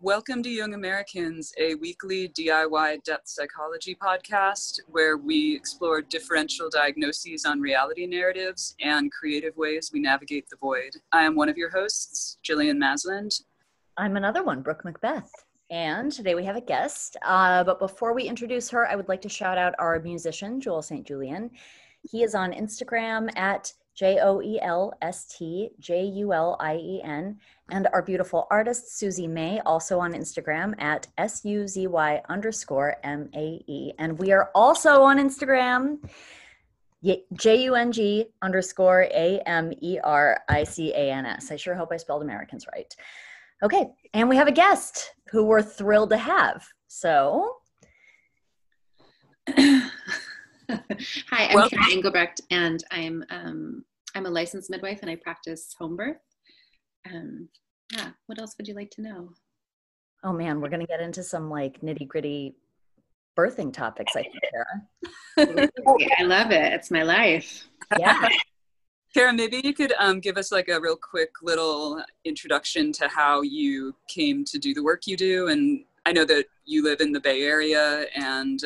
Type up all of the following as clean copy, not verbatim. Welcome to Young Americans, a weekly DIY depth psychology podcast where we explore differential diagnoses on reality narratives and creative ways we navigate the void. I am one of your hosts, Jillian Masland. I'm another one, Brooke Macbeth. And today we have a guest, but before we introduce her, I would like to shout out our musician, Joel St. Julian. He is on Instagram at JoelStJulien, and our beautiful artist, Susie May, also on Instagram at SUZY_MAE. And we are also on Instagram, JUNG_AMERICANS. I sure hope I spelled Americans right. Okay, and we have a guest who we're thrilled to have, so. Hi, I'm Kara Engelbrecht, and I'm a licensed midwife, and I practice home birth. Yeah, what else would you like to know? Oh man, we're gonna get into some like nitty gritty birthing topics, I think, Kara. I love it. It's my life. Yeah, Kara, maybe you could give us like a real quick little introduction to how you came to do the work you do, and I know that you live in the Bay Area, and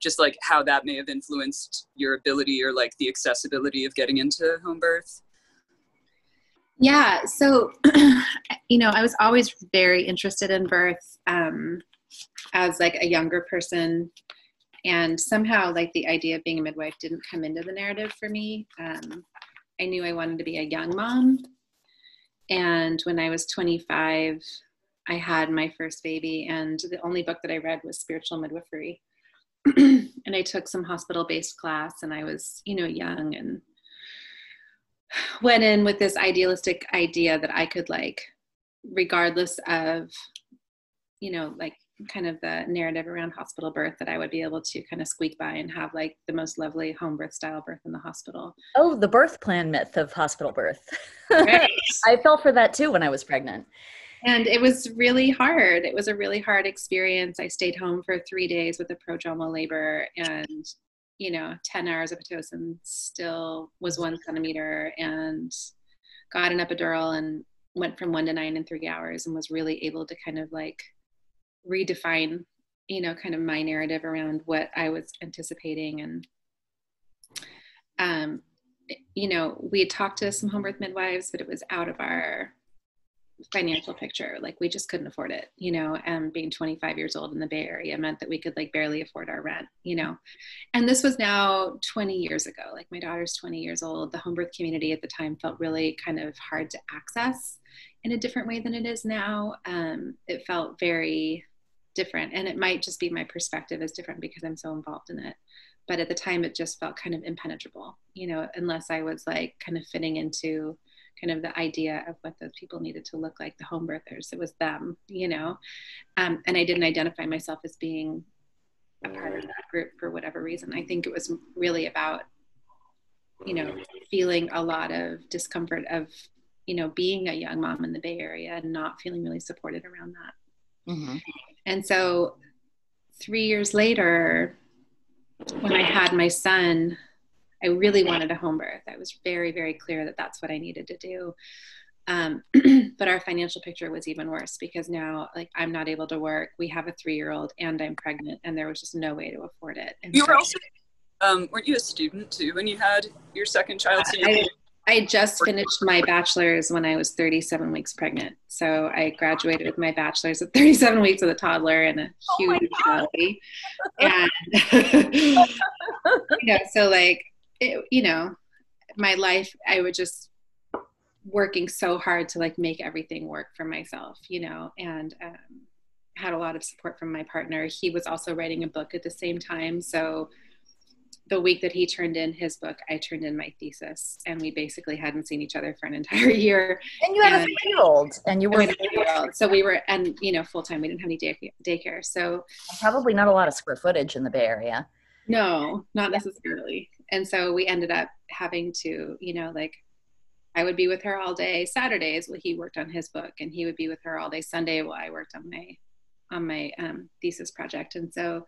just like how that may have influenced your ability or like the accessibility of getting into home birth. Yeah, so, you know, I was always very interested in birth as like a younger person, and somehow like the idea of being a midwife didn't come into the narrative for me. I knew I wanted to be a young mom, and when I was 25, I had my first baby, and the only book that I read was Spiritual Midwifery. And I took some hospital-based class, and I was, you know, young and went in with this idealistic idea that I could, like, regardless of, you know, like kind of the narrative around hospital birth, that I would be able to kind of squeak by and have like the most lovely home birth style birth in the hospital. Oh, the birth plan myth of hospital birth. Right. I fell for that too when I was pregnant. And it was really hard. It was a really hard experience. I stayed home for 3 days with a prodromal labor, and, you know, 10 hours of Pitocin still was 1 centimeter, and got an epidural and went from 1 to 9 in 3 hours, and was really able to kind of like redefine, you know, kind of my narrative around what I was anticipating. And, you know, we had talked to some home birth midwives, but it was out of our financial picture. Like we just couldn't afford it, you know, and being 25 years old in the Bay Area meant that we could like barely afford our rent, you know, and this was now 20 years ago. Like my daughter's 20 years old. The home birth community at the time felt really kind of hard to access in a different way than it is now. It felt very different, and it might just be my perspective is different because I'm so involved in it. But at the time it just felt kind of impenetrable, you know, unless I was like kind of fitting into kind of the idea of what those people needed to look like, the home birthers. It was them, you know, and I didn't identify myself as being a part of that group for whatever reason. I think it was really about, you know, feeling a lot of discomfort of, you know, being a young mom in the Bay Area and not feeling really supported around that. Mm-hmm. And so 3 years later, when I had my son, I really wanted a home birth. I was very, very clear that that's what I needed to do. But our financial picture was even worse because now like I'm not able to work. We have a 3-year-old and I'm pregnant, and there was just no way to afford it. And you were also, weren't you a student too when you had your second child? I just finished my bachelor's when I was 37 weeks pregnant. So I graduated with my bachelor's at 37 weeks with a toddler and a huge belly. And you know, so like, it, you know, my life, I was just working so hard to like make everything work for myself, you know, and had a lot of support from my partner. He was also writing a book at the same time. So the week that he turned in his book, I turned in my thesis, and we basically hadn't seen each other for an entire year. And you had a 3-year-old, and you were a 3-year-old. So we were, and you know, full time. We didn't have any daycare. So probably not a lot of square footage in the Bay Area. No, not necessarily. And so we ended up having to, you know, like I would be with her all day Saturdays while he worked on his book, and he would be with her all day Sunday while I worked on my thesis project. And so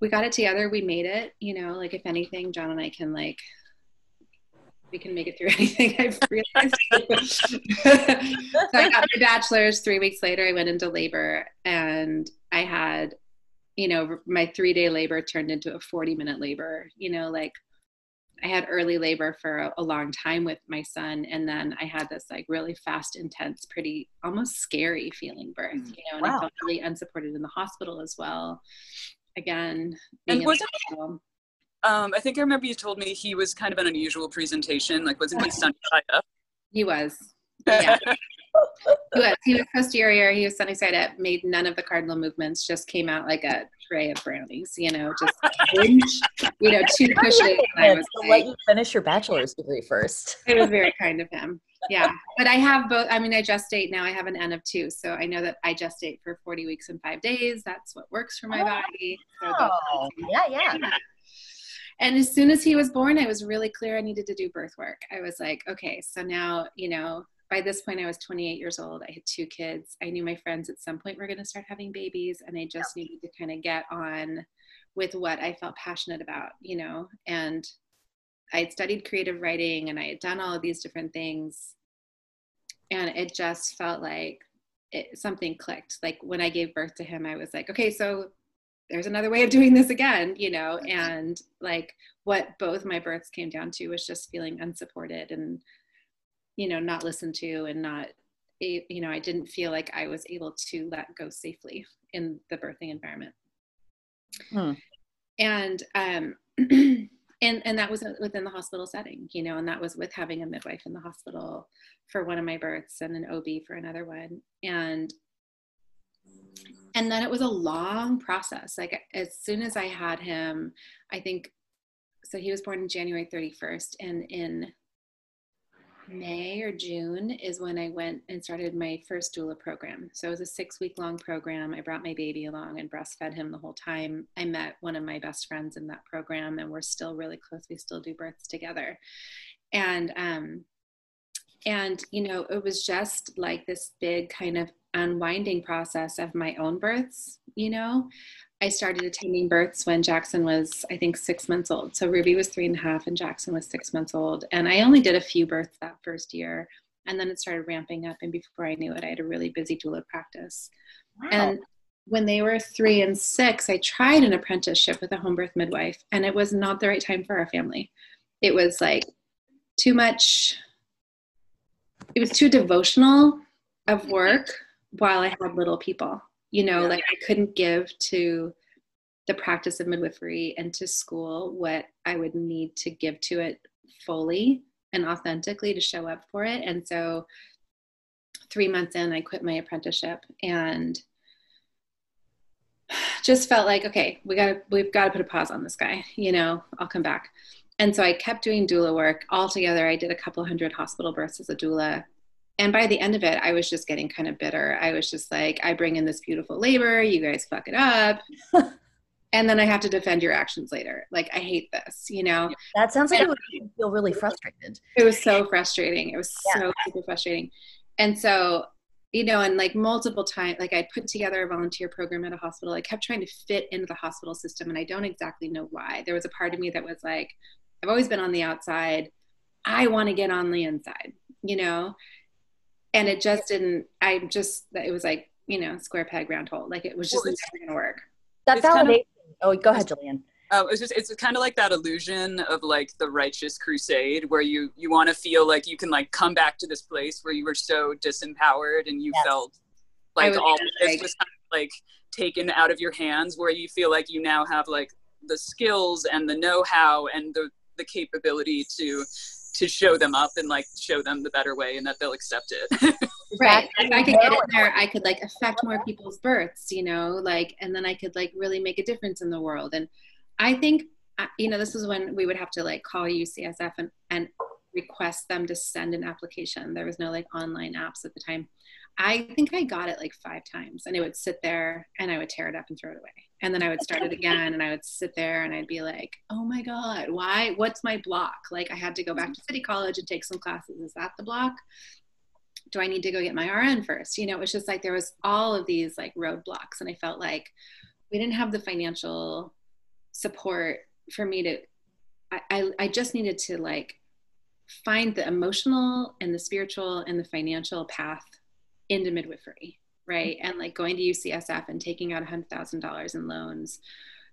we got it together. We made it, you know, like if anything, John and I can like we can make it through anything, I've realized. So I got my bachelor's. 3 weeks later, I went into labor, and I had, you know, my 3-day labor turned into a 40-minute labor. You know, like, I had early labor for a long time with my son. And then I had this like really fast, intense, pretty, almost scary feeling birth, you know, and wow. I felt really unsupported in the hospital as well. Again, and wasn't I think I remember you told me he was kind of an unusual presentation. Like, wasn't he sunny side up? He was. Yeah. He was posterior. He was sunny side up. Made none of the cardinal movements. Just came out like a tray of brownies. You know, just you know, two pushes. I was like, let you finish your bachelor's degree first. It was very kind of him. Yeah, but I have both. I mean, I gestate now. I have an N of 2, so I know that I gestate for 40 weeks and 5 days. That's what works for my body. So yeah. And as soon as he was born, I was really clear I needed to do birth work. I was like, okay, so now, you know, by this point I was 28 years old. I had 2 kids. I knew my friends at some point were going to start having babies, and I just needed to kind of get on with what I felt passionate about, you know. And I had studied creative writing, and I had done all of these different things, and it just felt like something clicked. Like, when I gave birth to him, I was like, okay, so there's another way of doing this again, you know. And like, what both my births came down to was just feeling unsupported and, you know, not listened to, and not, you know, I didn't feel like I was able to let go safely in the birthing environment. And and that was within the hospital setting, you know, and that was with having a midwife in the hospital for one of my births and an OB for another one. And then it was a long process. Like, as soon as I had him, I think, so he was born on January 31st. And in May or June is when I went and started my first doula program. So it was a 6-week long program. I brought my baby along and breastfed him the whole time. I met one of my best friends in that program, and we're still really close. We still do births together. And, you know, it was just like this big kind of unwinding process of my own births. You know, I started attending births when Jackson was, I think, 6 months old. So Ruby was 3.5 and Jackson was 6 months old. And I only did a few births that first year. And then it started ramping up. And before I knew it, I had a really busy doula practice. Wow. And when they were 3 and 6, I tried an apprenticeship with a home birth midwife, and it was not the right time for our family. It was like too much. It was too devotional of work while I had little people, you know, like I couldn't give to the practice of midwifery and to school what I would need to give to it fully and authentically to show up for it. And so 3 months in, I quit my apprenticeship and just felt like, okay, we've got to put a pause on this guy, you know, I'll come back. And so I kept doing doula work. Altogether, I did a couple hundred hospital births as a doula. And by the end of it, I was just getting kind of bitter. I was just like, I bring in this beautiful labor. You guys fuck it up. And then I have to defend your actions later. Like, I hate this, you know? That sounds like it would feel really frustrated. It was so frustrating. It was so super frustrating. And so, you know, and like multiple times, like I put together a volunteer program at a hospital. I kept trying to fit into the hospital system, and I don't exactly know why. There was a part of me that was like, I've always been on the outside. I want to get on the inside, you know? And it just didn't, it was like, you know, square peg, round hole. Like, it was just never going to work. That's how it is. Oh, go ahead, Jillian. It's kind of like that illusion of like the righteous crusade where you want to feel like you can like come back to this place where you were so disempowered and you felt like all of this was kind of like taken out of your hands, where you feel like you now have like the skills and the know-how and the capability to show them up and like show them the better way, and that they'll accept it. Right. If I could get in there, I could like affect more people's births, you know, like, and then I could like really make a difference in the world. And I think, you know, this is when we would have to like call UCSF and request them to send an application. There was no like online apps at the time. I think I got it like 5 times, and it would sit there and I would tear it up and throw it away. And then I would start it again, and I would sit there and I'd be like, oh my God, why? What's my block? Like, I had to go back to City College and take some classes. Is that the block? Do I need to go get my RN first? You know, it was just like, there was all of these like roadblocks, and I felt like we didn't have the financial support for me to, I just needed to like find the emotional and the spiritual and the financial path into midwifery, right? And like going to UCSF and taking out $100,000 in loans,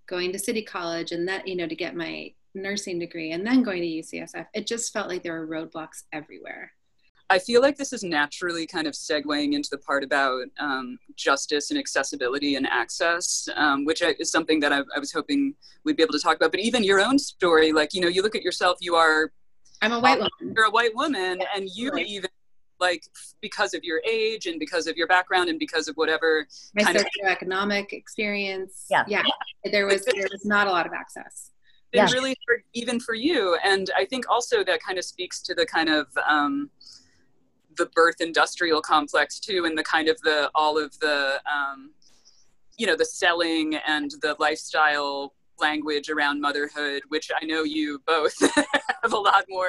going to City College and that, you know, to get my nursing degree and then going to UCSF, it just felt like there were roadblocks everywhere. I feel like this is naturally kind of segueing into the part about justice and accessibility and access, which is something that I was hoping we'd be able to talk about. But even your own story, like, you know, you look at yourself, you are... I'm a white woman. You're a white woman, yeah, and you right. even, like, because of your age and because of your background and because of whatever... My socioeconomic experience. Yeah. Yeah. There was not a lot of access. Yeah. Really, even for you. And I think also that kind of speaks to the kind of... the birth industrial complex too, and the kind of the, all of the, you know, the selling and the lifestyle language around motherhood, which I know you both have a lot more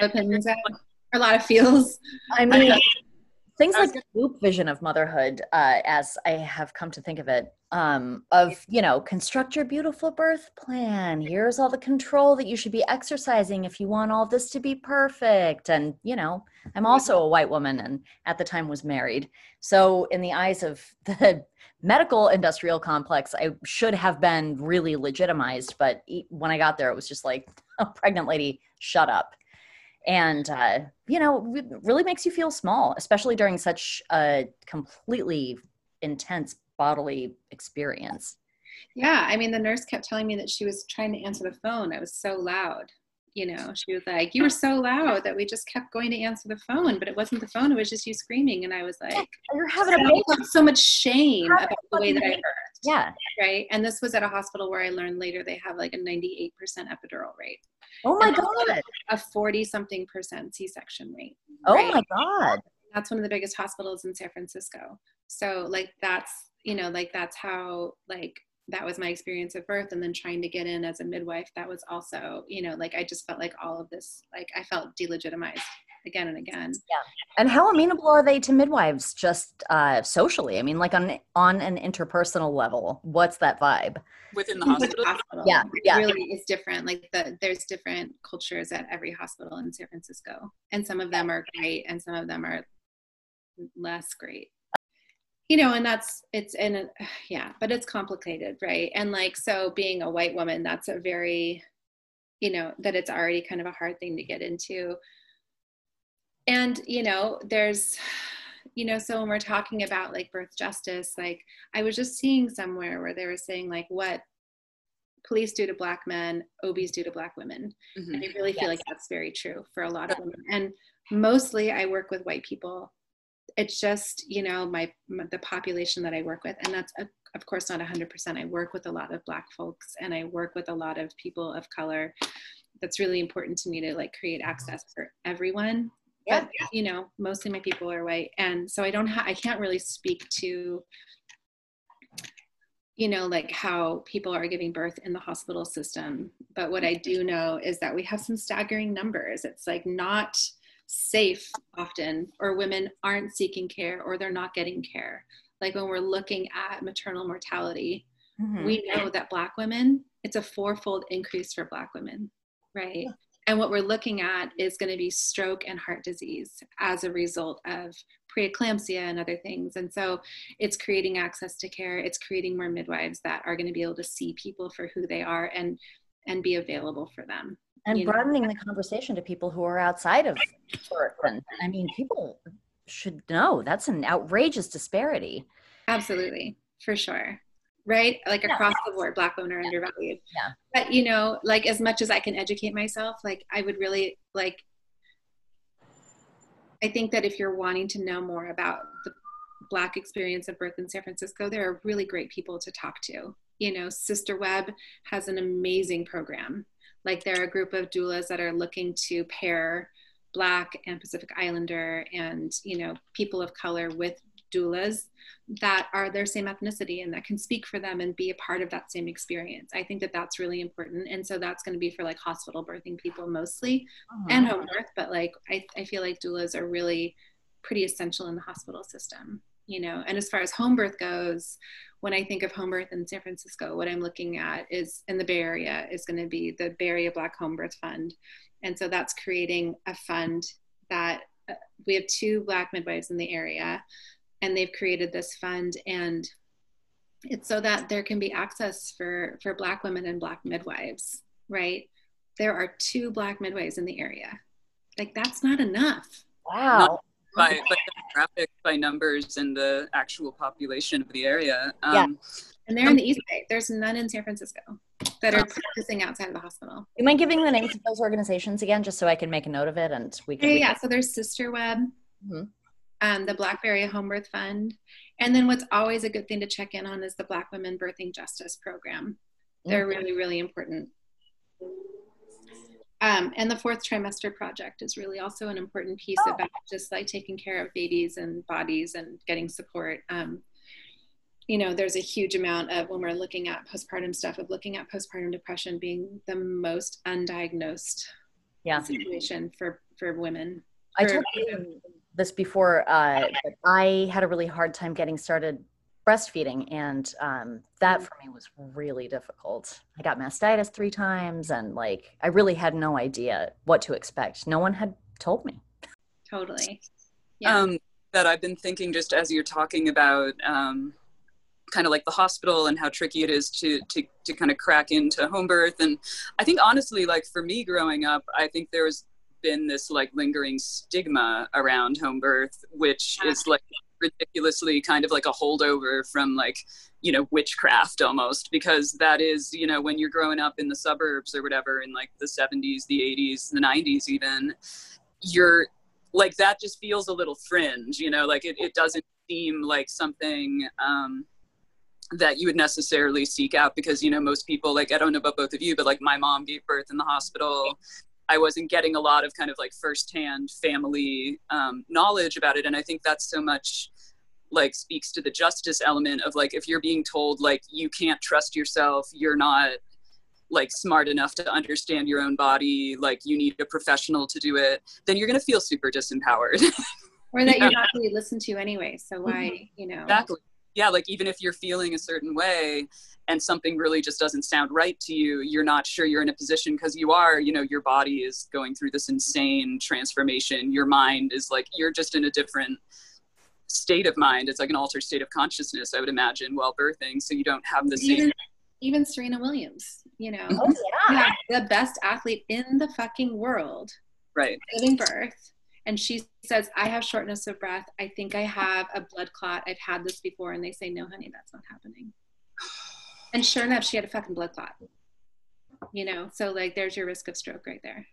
opinions on, a lot of feels. I mean, things like the loop vision of motherhood, as I have come to think of it, of, you know, construct your beautiful birth plan. Here's all the control that you should be exercising if you want all this to be perfect. And, you know, I'm also a white woman and at the time was married. So in the eyes of the medical industrial complex, I should have been really legitimized. But when I got there, it was just like, a pregnant lady, shut up. And, you know, it really makes you feel small, especially during such a completely intense bodily experience. Yeah. I mean, the nurse kept telling me that she was trying to answer the phone. I was so loud, you know, she was like, you were so loud that we just kept going to answer the phone, but it wasn't the phone. It was just you screaming. And I was like, you're having so much shame about the way that I birthed. Yeah. Right. And this was at a hospital where I learned later, they have like a 98% epidural rate. Oh my God. A 40-something% C-section rate. Oh right? My God. That's one of the biggest hospitals in San Francisco. So like, that's, you know, like, that's how, like, that was my experience of birth. And then trying to get in as a midwife, that was also, you know, like, I just felt like all of this, like, I felt delegitimized again and again. Yeah. And how amenable are they to midwives just socially? I mean, like on an interpersonal level, what's that vibe? Within the hospital? Yeah. Yeah. It really is different. Like there's different cultures at every hospital in San Francisco. And some of them are great and some of them are less great. You know, and but it's complicated, right? And like, so being a white woman, that's a very, you know, that it's already kind of a hard thing to get into. And, you know, there's, you know, so when we're talking about like birth justice, like I was just seeing somewhere where they were saying like what police do to Black men, OBs do to Black women. Mm-hmm. And I really feel like that's very true for a lot of women. And mostly I work with white people. It's just, you know, the population that I work with. And that's, of course, not 100%. I work with a lot of Black folks and I work with a lot of people of color. That's really important to me to like create access for everyone. But, you know, mostly my people are white. And so I can't really speak to, you know, like how people are giving birth in the hospital system. But what I do know is that we have some staggering numbers. It's like not safe often, or women aren't seeking care or they're not getting care. Like when we're looking at maternal mortality, mm-hmm. we know that Black women, it's a 4-fold increase for Black women, right? Yeah. And what we're looking at is going to be stroke and heart disease as a result of preeclampsia and other things. And so it's creating access to care. It's creating more midwives that are going to be able to see people for who they are and be available for them. And broadening the conversation to people who are outside of Portland. I mean, people should know that's an outrageous disparity. Absolutely. For sure. Right? Like across the board, Black women are undervalued. Yeah. But, you know, like as much as I can educate myself, like I would really like, I think that if you're wanting to know more about the Black experience of birth in San Francisco, there are really great people to talk to. You know, Sister Webb has an amazing program. Like there are a group of doulas that are looking to pair Black and Pacific Islander and, you know, people of color with doulas that are their same ethnicity and that can speak for them and be a part of that same experience. I think that that's really important. And so that's going to be for like hospital birthing people mostly and home birth. But like, I feel like doulas are really pretty essential in the hospital system, you know? And as far as home birth goes, when I think of home birth in San Francisco, what I'm looking at is in the Bay Area is going to be the Bay Area Black Home Birth Fund. And so that's creating a fund that we have two Black midwives in the area, and they've created this fund, and it's so that there can be access for Black women and Black midwives, right? There are two Black midwives in the area. Like, that's not enough. Wow. By demographics, by numbers, and the actual population of the area. And they're in the East Bay. There's none in San Francisco that are practicing outside of the hospital. You mind giving the names of those organizations again, just so I can make a note of it? And we can, yeah. So there's Sister Webb, the Black Bay Area Home Birth Fund. And then what's always a good thing to check in on is the Black Women Birthing Justice Program. They're really, really important. And the Fourth Trimester Project is really also an important piece about just like taking care of babies and bodies and getting support. You know, there's a huge amount of, when we're looking at postpartum stuff, of looking at postpartum depression being the most undiagnosed situation for women. I told you this before, but I had a really hard time getting started breastfeeding, and that for me was really difficult. I got mastitis 3 times, and like, I really had no idea what to expect. No one had told me. Totally. Yeah. That I've been thinking just as you're talking about kind of like the hospital and how tricky it is to kind of crack into home birth. And I think honestly, like for me growing up, I think there was been this like lingering stigma around home birth, which is like ridiculously kind of like a holdover from like, you know, witchcraft almost, because that is, you know, when you're growing up in the suburbs or whatever, in like the 70s, the 80s, the 90s even, you're like, that just feels a little fringe, you know, like it doesn't seem like something that you would necessarily seek out, because, you know, most people, like, I don't know about both of you, but like my mom gave birth in the hospital. I wasn't getting a lot of kind of like firsthand family knowledge about it. And I think that's so much like speaks to the justice element of like, if you're being told like, you can't trust yourself, you're not like smart enough to understand your own body, like you need a professional to do it, then you're going to feel super disempowered. Or that you're not really listened to anyway. So why, you know. Exactly. Yeah, like even if you're feeling a certain way and something really just doesn't sound right to you, you're not sure you're in a position, because you are, you know, your body is going through this insane transformation. Your mind is like, you're just in a different state of mind. It's like an altered state of consciousness, I would imagine, while birthing. So you don't have the same. Even Serena Williams, you know, the best athlete in the fucking world. Right. Giving birth. And she says, I have shortness of breath. I think I have a blood clot. I've had this before. And they say, no, honey, that's not happening. And sure enough, she had a fucking blood clot. You know, so like, there's your risk of stroke right there.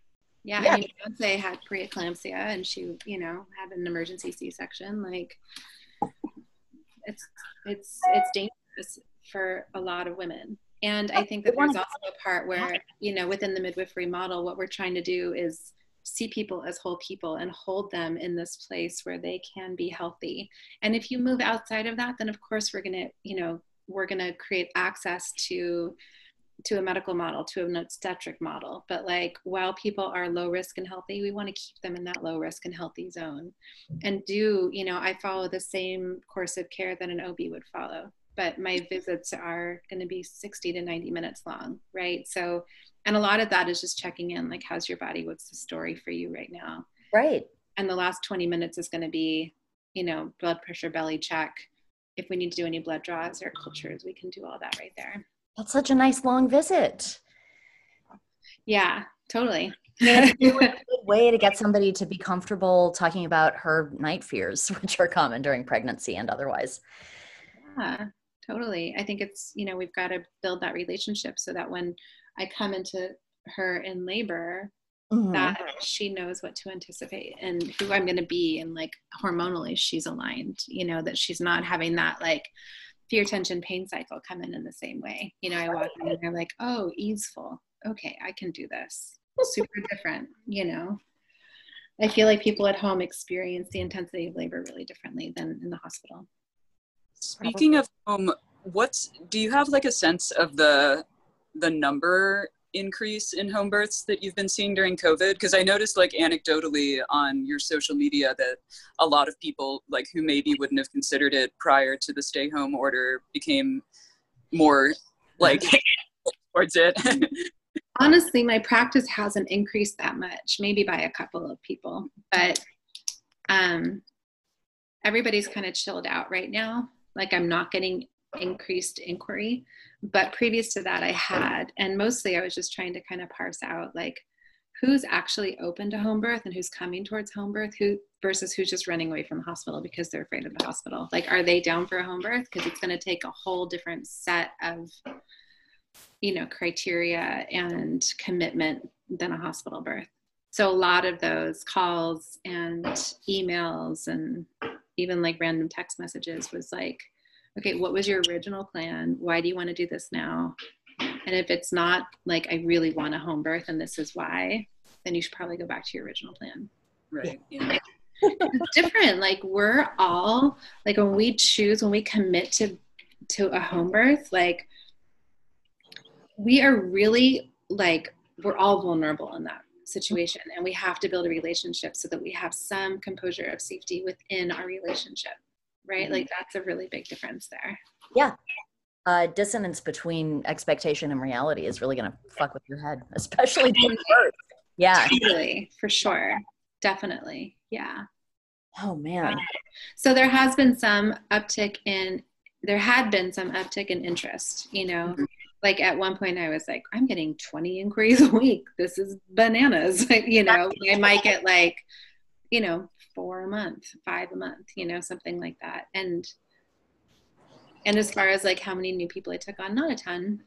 Yeah. I mean, Jose had preeclampsia and she, you know, had an emergency C-section. Like, it's dangerous for a lot of women. And I think that there's also a part where, you know, within the midwifery model, what we're trying to do is see people as whole people and hold them in this place where they can be healthy. And if you move outside of that, then of course we're going to, you know, we're going to create access to a medical model, to an obstetric model. But like, while people are low risk and healthy, we want to keep them in that low risk and healthy zone, and do, you know, I follow the same course of care that an OB would follow, but my visits are going to be 60 to 90 minutes long. Right. So, and a lot of that is just checking in, like, how's your body? What's the story for you right now? Right. And the last 20 minutes is going to be, you know, blood pressure, belly check. If we need to do any blood draws or cultures, we can do all that right there. That's such a nice long visit. Yeah, totally. It's a good way to get somebody to be comfortable talking about her night fears, which are common during pregnancy and otherwise. Yeah, totally. I think it's, you know, we've got to build that relationship so that when I come into her in labor, that she knows what to anticipate and who I'm going to be. And like, hormonally, she's aligned, you know, that she's not having that like fear, tension, pain cycle come in the same way. You know, I walk in and I'm like, oh, easeful. Okay. I can do this. Super different. You know, I feel like people at home experience the intensity of labor really differently than in the hospital. Speaking of home, do you have like a sense of the number increase in home births that you've been seeing during COVID? Because I noticed like anecdotally on your social media that a lot of people like who maybe wouldn't have considered it prior to the stay home order became more like towards it. Honestly, my practice hasn't increased that much, maybe by a couple of people, but everybody's kind of chilled out right now. Like, I'm not getting increased inquiry, but previous to that I had, and mostly I was just trying to kind of parse out like who's actually open to home birth and who's coming towards home birth, who versus who's just running away from the hospital because they're afraid of the hospital. Like, are they down for a home birth? Because it's going to take a whole different set of, you know, criteria and commitment than a hospital birth. So a lot of those calls and emails and even like random text messages was like, okay, what was your original plan? Why do you want to do this now? And if it's not like, I really want a home birth and this is why, then you should probably go back to your original plan. Right. Yeah. It's different. Like, we're all like, when we choose, when we commit to a home birth, like, we are really like, we're all vulnerable in that situation, and we have to build a relationship so that we have some composure of safety within our relationship, right? Like, that's a really big difference there. Yeah. Dissonance between expectation and reality is really going to fuck with your head, especially during birth. Yeah. Totally, for sure. Definitely. Yeah. Oh, man. So there has been some uptick in, there had been some uptick in interest, you know. Mm-hmm. Like, at one point I was like, I'm getting 20 inquiries a week. This is bananas. You know, I might get like, you know, 4 a month, 5 a month, you know, something like that. And as far as like how many new people I took on, not a ton.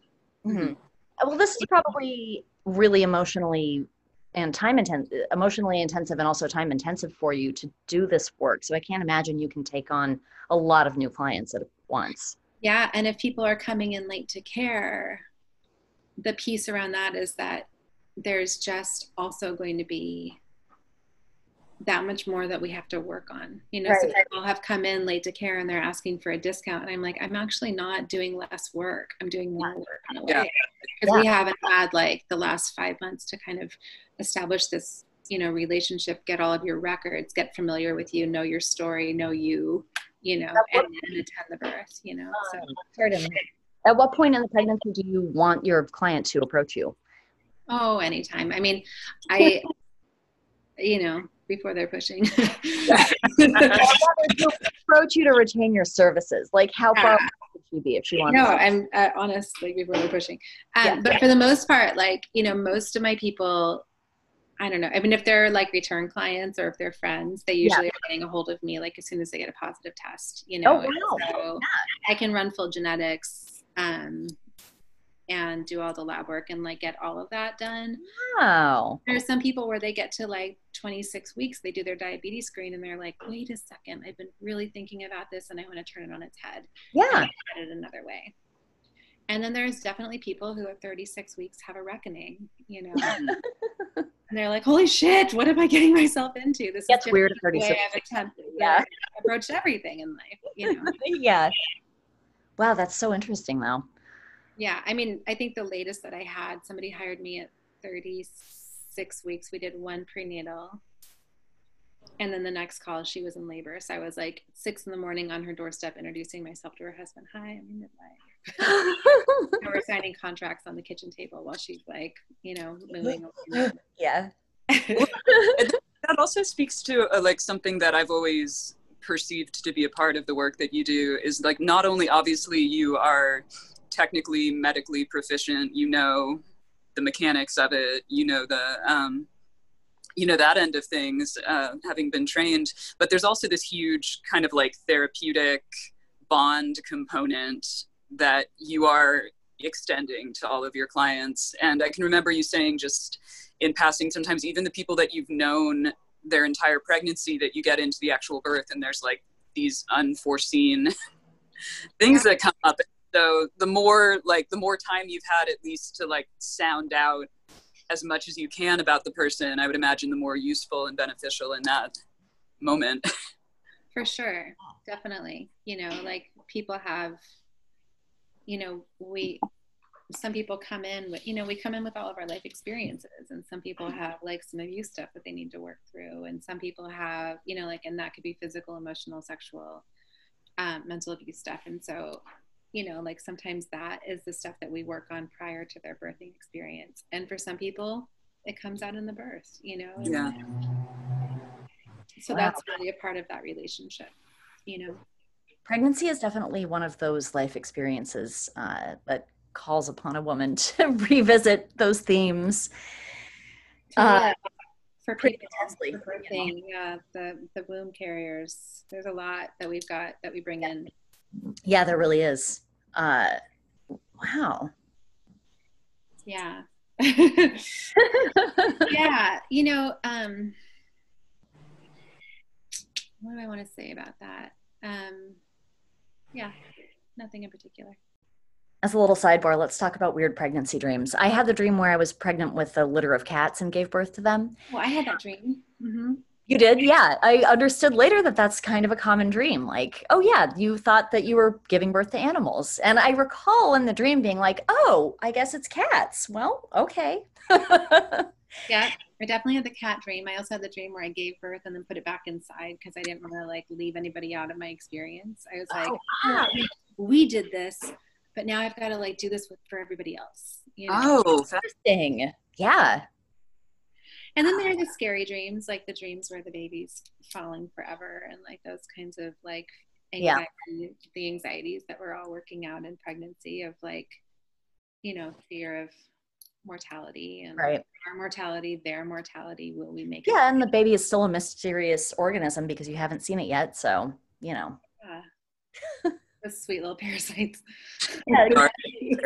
Mm-hmm. Well, this is probably really emotionally intensive and also time intensive for you to do this work. So I can't imagine you can take on a lot of new clients at once. Yeah. And if people are coming in late to care, the piece around that is that there's just also going to be that much more that we have to work on, you know. Right. So people have come in late to care and they're asking for a discount, and I'm like, I'm actually not doing less work, I'm doing more work in a way, because we haven't had like the last 5 months to kind of establish this, you know, relationship, get all of your records, get familiar with you, know your story, know you, you know, and attend the birth, you know. So at what point in the pregnancy do you want your client to approach you? Oh, anytime. I mean, I you know, before they're pushing. Approach you to retain your services. Like, how far would she be if she wants? No, I'm honestly, before they're pushing. But for the most part, like, you know, most of my people, I don't know. I mean, if they're like return clients or if they're friends, they usually are getting a hold of me like as soon as they get a positive test, you know. Oh, wow. So I can run full genetics and do all the lab work and like get all of that done. Wow. There's some people where they get to like 26 weeks, they do their diabetes screen and they're like, wait a second, I've been really thinking about this and I want to turn it on its head. Yeah. At it another way. And then there's definitely people who at 36 weeks have a reckoning, you know, and they're like, holy shit, what am I getting myself into? This is weird. At 36. I've approached everything in life, you know? Yeah. Wow. That's so interesting though. Yeah. I mean, I think the latest that I had, somebody hired me at 36 weeks. We did one prenatal. And then the next call, she was in labor. So I was like 6 a.m. on her doorstep, introducing myself to her husband. Hi, I'm a midwife. And we're signing contracts on the kitchen table while she's like, you know, moving. Yeah. That also speaks to like something that I've always perceived to be a part of the work that you do is like, not only obviously you are technically medically proficient, you know, the mechanics of it, you know, the you know, that end of things, having been trained, but there's also this huge kind of like therapeutic bond component that you are extending to all of your clients. And I can remember you saying just in passing, sometimes even the people that you've known their entire pregnancy, that you get into the actual birth and there's like these unforeseen things that come up. So the more time you've had at least to like sound out as much as you can about the person, I would imagine the more useful and beneficial in that moment. For sure. Definitely. You know, like people have, you know, some people come in with, you know, we come in with all of our life experiences, and some people have like some abuse stuff that they need to work through. And some people have, you know, like, and that could be physical, emotional, sexual, mental abuse stuff. And so you know, like sometimes that is the stuff that we work on prior to their birthing experience. And for some people, it comes out in the birth, you know? Yeah. So that's really a part of that relationship, you know? Pregnancy is definitely one of those life experiences that calls upon a woman to revisit those themes. For people, for birthing, yeah, the womb carriers, there's a lot that we've got that we bring in. Yeah, there really is. Wow. Yeah. Yeah, you know, what do I want to say about that? Yeah, nothing in particular. As a little sidebar, let's talk about weird pregnancy dreams. I had the dream where I was pregnant with a litter of cats and gave birth to them. Well, I had that dream. Mm-hmm. You did? Yeah. I understood later that that's kind of a common dream. Like, oh yeah, you thought that you were giving birth to animals. And I recall in the dream being like, oh, I guess it's cats. Well, okay. Yeah, I definitely had the cat dream. I also had the dream where I gave birth and then put it back inside because I didn't want to like leave anybody out of my experience. I was like, oh, we did this, but now I've got to like do this for everybody else. You know? Oh, interesting. Yeah. And then there are the scary dreams, like the dreams where the baby's falling forever and like those kinds of like anxiety, yeah, the anxieties that we're all working out in pregnancy of like, you know, fear of mortality and right, our mortality, their mortality, will we make it? Yeah, and the baby is still a mysterious organism because you haven't seen it yet, so, you know. Yeah. Those sweet little parasites. Yeah, exactly.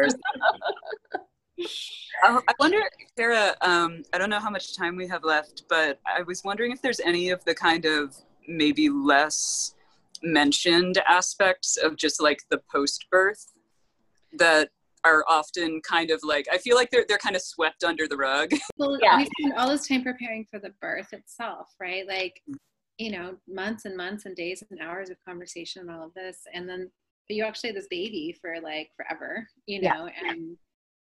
I wonder, Kara, I don't know how much time we have left, but I was wondering if there's any of the kind of maybe less mentioned aspects of just like the post-birth that are often kind of like, I feel like they're kind of swept under the rug. Well, yeah, we spend all this time preparing for the birth itself, right? Like, you know, months and months and days and hours of conversation and all of this. And then but you actually have this baby for like forever, you know, yeah.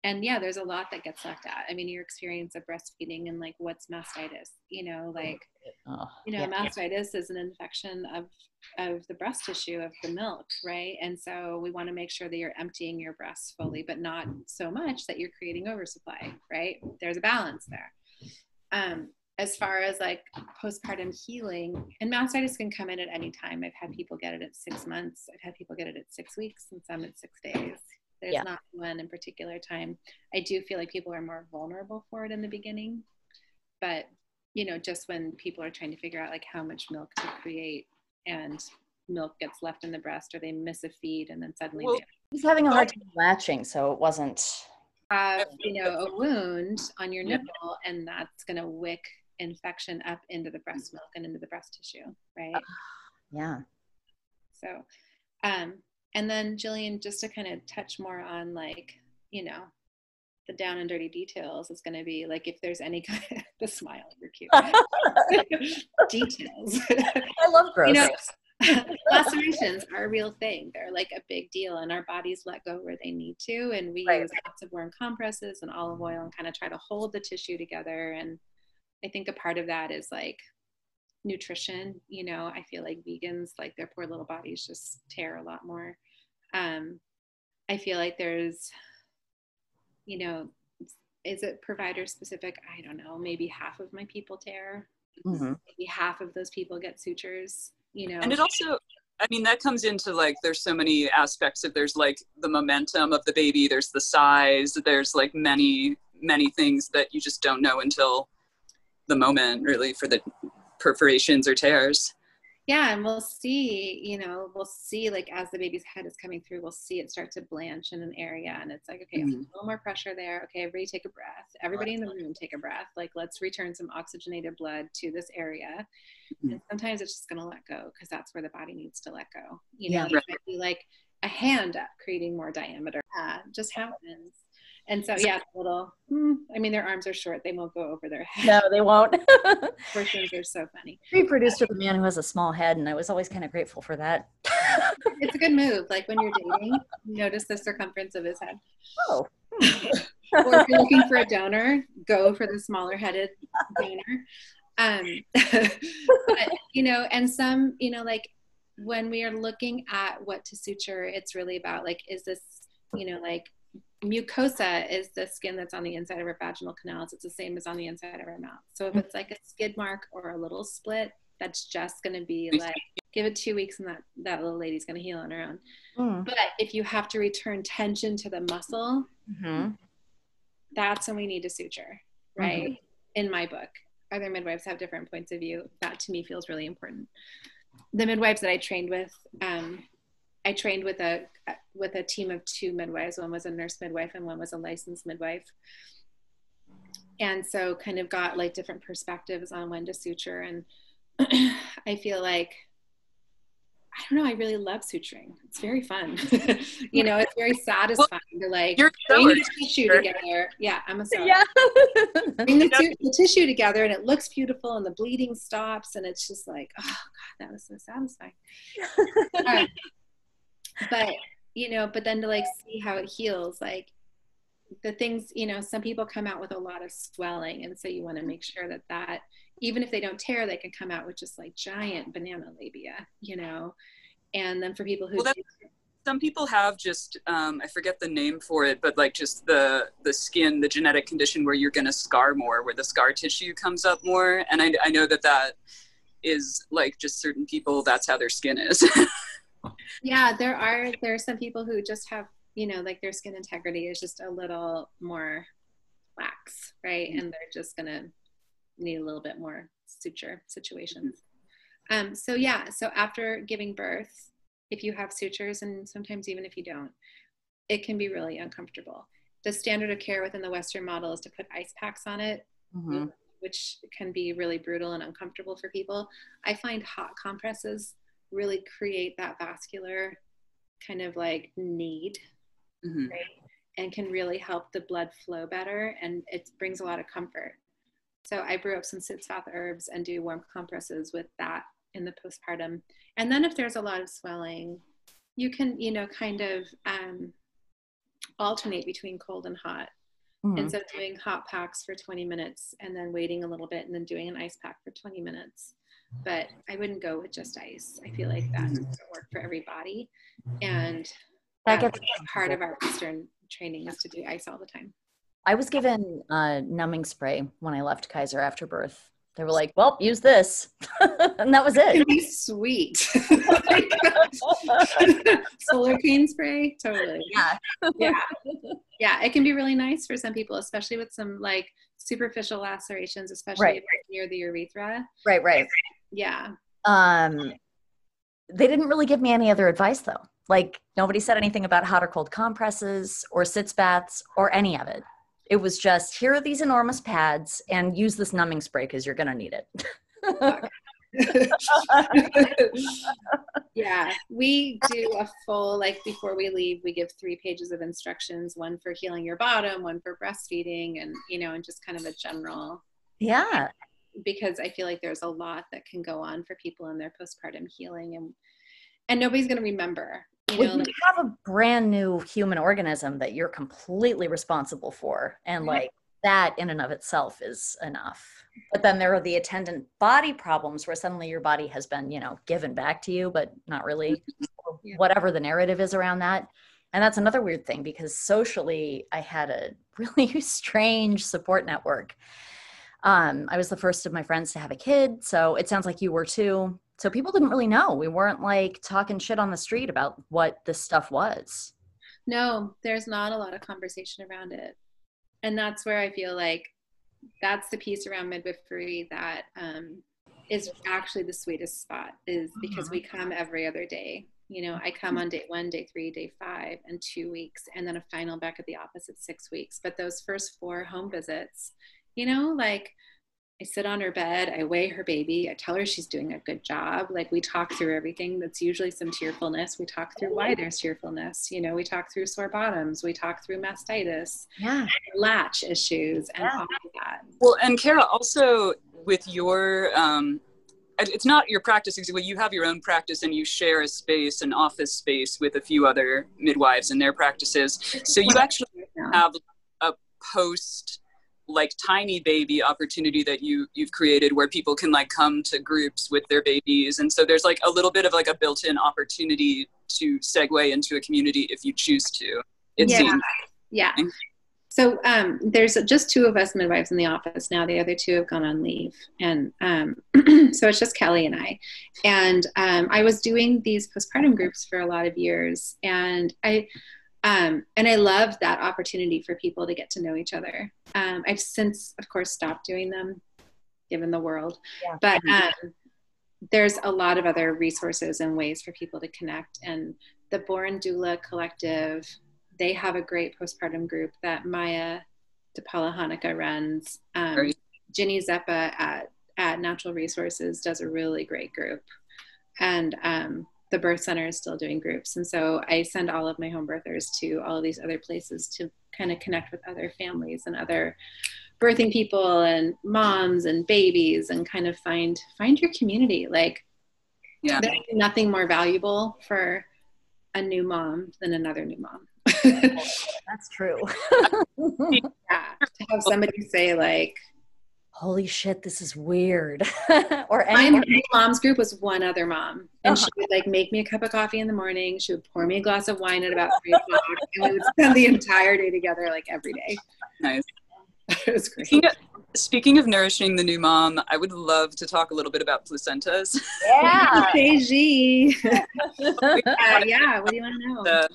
And yeah, there's a lot that gets left out. I mean, your experience of breastfeeding and like what's mastitis, you know, like, you know, yeah, mastitis is an infection of the breast tissue of the milk, right? And so we want to make sure that you're emptying your breasts fully, but not so much that you're creating oversupply, right? There's a balance there. As far as like postpartum healing, and mastitis can come in at any time. I've had people get it at 6 months. I've had people get it at 6 weeks and some at 6 days. There's yeah, not one in particular time. I do feel like people are more vulnerable for it in the beginning, but you know, just when people are trying to figure out like how much milk to create and milk gets left in the breast or they miss a feed and then suddenly well, he's having a hard time latching, so it wasn't you know, a wound on your nipple and that's going to wick infection up into the breast milk and into the breast tissue, right? Yeah. So and then Jillian, just to kind of touch more on like, you know, the down and dirty details is going to be like, if there's any kind of, the smile, you're cute. Details. I love gross. You know, lacerations are a real thing. They're like a big deal and our bodies let go where they need to. And we use lots of warm compresses and olive oil and kind of try to hold the tissue together. And I think a part of that is like nutrition. You know, I feel like vegans, like their poor little bodies just tear a lot more. I feel like there's, you know, is it provider specific? I don't know. Maybe half of my people tear. Mm-hmm. Maybe half of those people get sutures, you know. And it also, I mean, that comes into like, there's so many aspects of there's like the momentum of the baby, there's the size, there's like many, many things that you just don't know until the moment really for the perforations or tears. Yeah, and we'll see, you know, we'll see like as the baby's head is coming through, we'll see it start to blanch in an area and it's like, okay, mm-hmm, a little more pressure there. Okay, everybody take a breath. Everybody in the room take a breath. Like let's return some oxygenated blood to this area. Mm-hmm. And sometimes it's just going to let go because that's where the body needs to let go. You know, it might be like a hand up creating more diameter. Just happens. And so, yeah, a little, I mean, their arms are short. They won't go over their head. No, they won't. Portions are so funny. Reproduced with a man who has a small head, and I was always kind of grateful for that. It's a good move. Like when you're dating, you notice the circumference of his head. Oh. Or if you're looking for a donor, go for the smaller-headed donor. But, you know, and some, you know, like when we are looking at what to suture, it's really about like, is this, you know, like mucosa is the skin that's on the inside of our vaginal canals. It's the same as on the inside of our mouth. So if it's like a skid mark or a little split, that's just going to be like, give it 2 weeks and that little lady's going to heal on her own. Mm. But if you have to return tension to the muscle, mm-hmm. that's when we need to suture, right? Mm-hmm. In my book. Other midwives have different points of view. That to me feels really important. The midwives that I trained with a team of two midwives. One was a nurse midwife and one was a licensed midwife. And so kind of got like different perspectives on when to suture. And I feel like, I don't know, I really love suturing. It's very fun. You know, it's very satisfying to like bring the tissue together. Yeah, I'm a sewer. Yeah. Bring the tissue together and it looks beautiful and the bleeding stops and it's just like, oh God, that was so satisfying. But, you know, but then to like see how it heals, like the things, you know, some people come out with a lot of swelling. And so you want to make sure that that, even if they don't tear, they can come out with just like giant banana labia, you know? And then for people who some people have just, I forget the name for it, but like just the skin, the genetic condition where you're going to scar more, where the scar tissue comes up more. And I know that that is like just certain people, that's how their skin is. Yeah, there are some people who just have, you know, like their skin integrity is just a little more lax, right? Mm-hmm. And they're just going to need a little bit more suture situations. So yeah, so after giving birth, if you have sutures, and sometimes even if you don't, it can be really uncomfortable. The standard of care within the Western model is to put ice packs on it, mm-hmm. which can be really brutal and uncomfortable for people. I find hot compresses really create that vascular kind of like need, mm-hmm. right? And can really help the blood flow better, and it brings a lot of comfort. So I brew up some sitz bath herbs and do warm compresses with that in the postpartum. And then if there's a lot of swelling, you can, you know, kind of alternate between cold and hot. Mm-hmm. And so doing hot packs for 20 minutes and then waiting a little bit and then doing an ice pack for 20 minutes. But I wouldn't go with just ice. I feel like that doesn't work for every body. And that's part of our Western training is to do ice all the time. I was given numbing spray when I left Kaiser after birth. They were like, well, use this. And that was it. Sweet. Solar pain spray. Totally. Yeah. Yeah. Yeah. It can be really nice for some people, especially with some like superficial lacerations, especially right. if it's near the urethra. Right. Right. Yeah. They didn't really give me any other advice though. Like nobody said anything about hot or cold compresses or sitz baths or any of it. It was just, here are these enormous pads and use this numbing spray because you're going to need it. Yeah, we do a full, like before we leave, we give 3 pages of instructions, one for healing your bottom, one for breastfeeding, and, you know, and just kind of a general. Yeah. Because I feel like there's a lot that can go on for people in their postpartum healing, and nobody's going to remember. You know, like, you have a brand new human organism that you're completely responsible for. And like that in and of itself is enough. But then there are the attendant body problems where suddenly your body has been, you know, given back to you, but not really, or whatever the narrative is around that. And that's another weird thing, because socially I had a really strange support network. I was the first of my friends to have a kid. So it sounds like you were too. So people didn't really know. We weren't like talking shit on the street about what this stuff was. No, there's not a lot of conversation around it. And that's where I feel like that's the piece around midwifery that is actually the sweetest spot, is because we come every other day. You know, I come on day 1, day 3, day 5, and 2 weeks, and then a final back at the office at 6 weeks. But those first 4 home visits, you know, like I sit on her bed, I weigh her baby, I tell her she's doing a good job. Like we talk through everything. That's usually some tearfulness. We talk through why there's tearfulness. You know, we talk through sore bottoms. We talk through mastitis, latch issues, and all of that. Well, and Kara, also with your, it's not your practice exactly. You have your own practice and you share a space, an office space with a few other midwives and their practices. So you actually have a post like tiny baby opportunity that you've created where people can like come to groups with their babies. And so there's like a little bit of like a built-in opportunity to segue into a community if you choose to. It seems. Yeah. So there's just two of us midwives in the office now. The other two have gone on leave. And so it's just Kelly and I. And I was doing these postpartum groups for a lot of years. And I loved that opportunity for people to get to know each other. I've since, of course, stopped doing them, given the world. Yeah. But there's a lot of other resources and ways for people to connect. And the Born Doula Collective, they have a great postpartum group that Maya DePala Hanukkah runs. Ginny Zeppa at Natural Resources does a really great group. And the birth center is still doing groups. And so I send all of my home birthers to all of these other places to kind of connect with other families and other birthing people and moms and babies and kind of find your community. Like, yeah. There's nothing more valuable for a new mom than another new mom. That's true. Yeah, to have somebody say like, holy shit, this is weird. Or my mom's group was one other mom, and she would like make me a cup of coffee in the morning. She would pour me a glass of wine at about 3 o'clock, and we would spend the entire day together, like every day. Nice. It was great. Speaking of nourishing the new mom, I would love to talk a little bit about placentas. Yeah. Yeah. What do you want to know?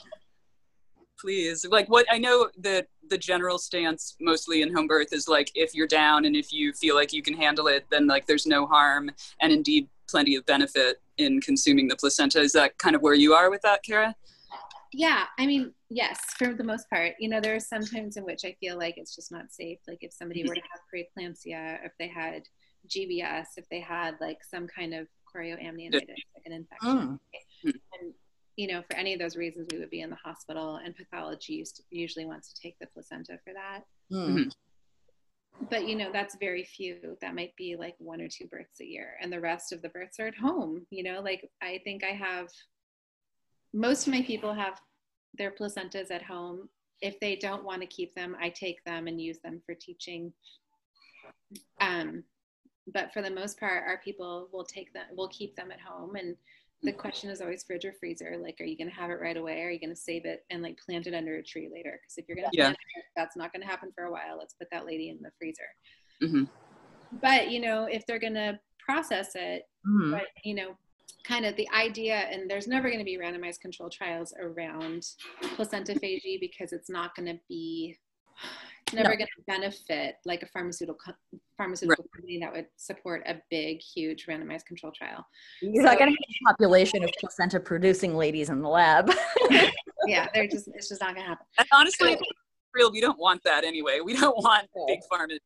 Please. Like, what I know that the general stance mostly in home birth is like, if you're down and if you feel like you can handle it, then like there's no harm and indeed plenty of benefit in consuming the placenta. Is that kind of where you are with that, Kara? Yeah. I mean, yes, for the most part. You know, there are some times in which I feel like it's just not safe. Like if somebody were to have preeclampsia, if they had GBS, if they had like some kind of chorioamnionitis, like an infection. And, you know, for any of those reasons, we would be in the hospital, and pathology usually wants to take the placenta for that. But, you know, that's very few. That might be like one or two births a year, and the rest of the births are at home. You know, like I think most of my people have their placentas at home. If they don't want to keep them, I take them and use them for teaching. But for the most part, our people will keep them at home. And the question is always fridge or freezer. Like, are you going to have it right away? Are you going to save it and like plant it under a tree later? Because if you're going to plant it, that's not going to happen for a while. Let's put that lady in the freezer. But, you know, if they're going to process it, but, you know, kind of the idea, and there's never going to be randomized control trials around placentaphagy because it's not going to be, it's never going to benefit like a pharmaceutical company that would support a big, huge randomized control trial. You're not going to get a population of placenta producing ladies in the lab. Yeah, it's just not going to happen. And honestly, we don't want that anyway. We don't want big pharma